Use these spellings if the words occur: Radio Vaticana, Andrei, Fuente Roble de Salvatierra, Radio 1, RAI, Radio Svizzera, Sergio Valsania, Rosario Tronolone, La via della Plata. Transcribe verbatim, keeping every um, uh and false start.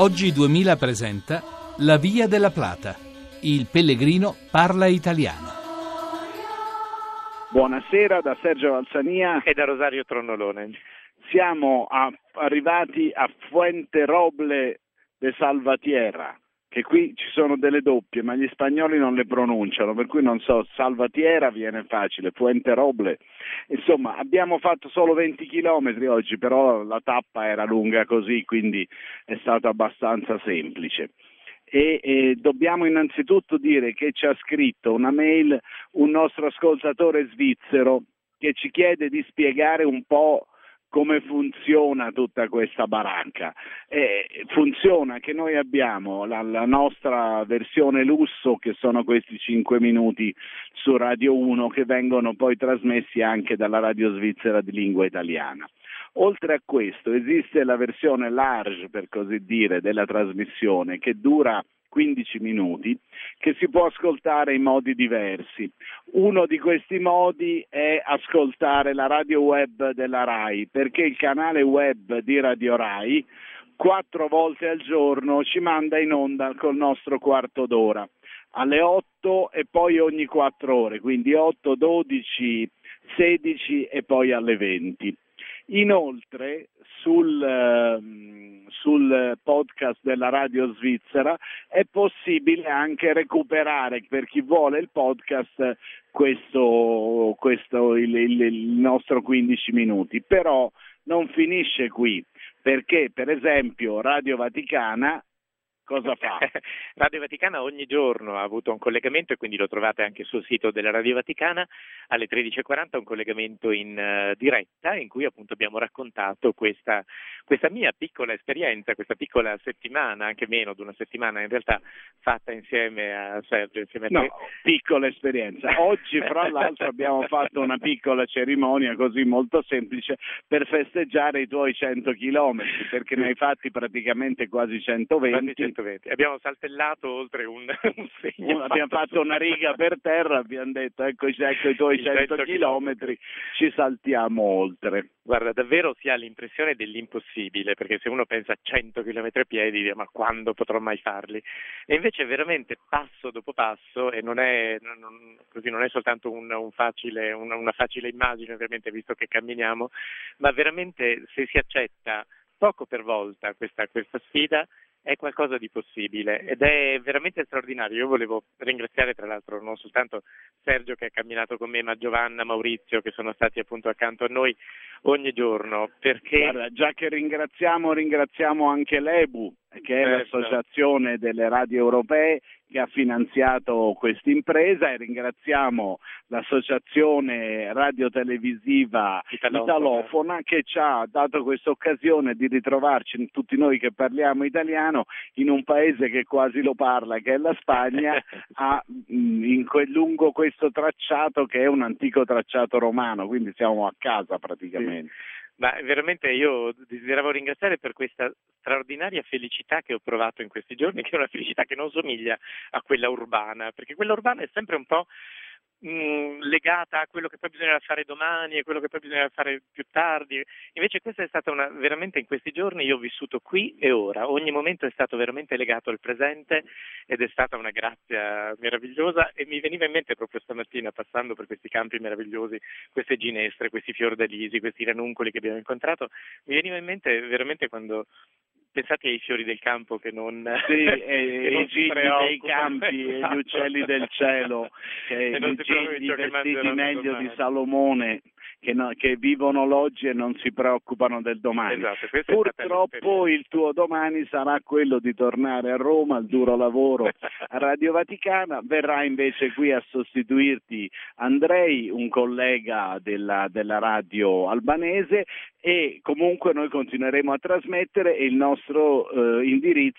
Oggi duemila presenta La via della Plata. Il pellegrino parla italiano. Buonasera da Sergio Valsania e da Rosario Tronolone. Siamo a, arrivati a Fuente Roble de Salvatierra, che qui ci sono delle doppie, ma gli spagnoli non le pronunciano, per cui non so, Salvatierra viene facile, Fuente Roble. Insomma, abbiamo fatto solo venti chilometri oggi, però la tappa era lunga così, quindi è stato abbastanza semplice. E, e dobbiamo innanzitutto dire che ci ha scritto una mail un nostro ascoltatore svizzero che ci chiede di spiegare un po' come funziona tutta questa baracca. Eh, funziona che noi abbiamo la, la nostra versione lusso, che sono questi cinque minuti su Radio uno, che vengono poi trasmessi anche dalla Radio Svizzera di lingua italiana. Oltre a questo esiste la versione large, per così dire, della trasmissione, che dura quindici minuti, che si può ascoltare in modi diversi. Uno di questi modi è ascoltare la radio web della RAI, perché il canale web di Radio RAI quattro volte al giorno ci manda in onda col nostro quarto d'ora, alle otto e poi ogni quattro ore, quindi otto, dodici, sedici e poi alle venti. Inoltre sul, sul podcast della Radio Svizzera è possibile anche recuperare, per chi vuole il podcast, questo, questo il, il, il nostro quindici minuti. Però non finisce qui, perché per esempio Radio Vaticana cosa fa? Radio Vaticana ogni giorno ha avuto un collegamento, e quindi lo trovate anche sul sito della Radio Vaticana, alle tredici e quaranta un collegamento in uh, diretta, in cui appunto abbiamo raccontato questa, questa mia piccola esperienza, questa piccola settimana, anche meno di una settimana in realtà, fatta insieme a Sergio. Insieme a no, te. Piccola esperienza. Oggi fra l'altro abbiamo fatto una piccola cerimonia così molto semplice per festeggiare i tuoi cento chilometri, perché ne hai fatti praticamente quasi centoventi. Abbiamo saltellato oltre un, un segno. Abbiamo fatto, fatto una riga per terra, abbiamo detto eccoci, ecco i tuoi cento chilometri, ci saltiamo oltre. Guarda, davvero si ha l'impressione dell'impossibile, perché se uno pensa a cento chilometri a piedi, dice, ma quando potrò mai farli? E invece veramente passo dopo passo, e non è, non, così non è soltanto un, un facile, una, una facile immagine ovviamente, visto che camminiamo, ma veramente se si accetta poco per volta questa, questa sfida, è qualcosa di possibile ed è veramente straordinario. Io volevo ringraziare tra l'altro non soltanto Sergio che ha camminato con me, ma Giovanna, Maurizio, che sono stati appunto accanto a noi ogni giorno, perché Guarda, già che ringraziamo ringraziamo anche l'E B U, che è l'associazione delle radio europee che ha finanziato questa impresa, e ringraziamo l'associazione radiotelevisiva italofona. italofona che ci ha dato questa occasione di ritrovarci tutti noi che parliamo italiano in un paese che quasi lo parla, che è la Spagna, a, in quel, lungo questo tracciato che è un antico tracciato romano, quindi siamo a casa praticamente. Sì. Ma veramente io desideravo ringraziare per questa straordinaria felicità che ho provato in questi giorni, che è una felicità che non somiglia a quella urbana, perché quella urbana è sempre un po' mh, legata a quello che poi bisognerà fare domani e quello che poi bisognerà fare più tardi. Invece questa è stata una, veramente in questi giorni io ho vissuto qui e ora, ogni momento è stato veramente legato al presente ed è stata una grazia meravigliosa, e mi veniva in mente proprio stamattina passando per questi campi meravigliosi, queste ginestre, questi fiordalisi, questi ranuncoli che abbiamo incontrato, mi veniva in mente veramente quando pensate ai fiori del campo che non, sì, e i gigli dei campi e gli uccelli del cielo, che i gigli vestiti meglio di Salomone, che, no, che vivono l'oggi e non si preoccupano del domani. Esatto, purtroppo il tuo domani sarà quello di tornare a Roma al duro lavoro a Radio Vaticana. Verrà invece qui a sostituirti Andrei, un collega della, della radio albanese, e comunque noi continueremo a trasmettere, e il nostro eh, indirizzo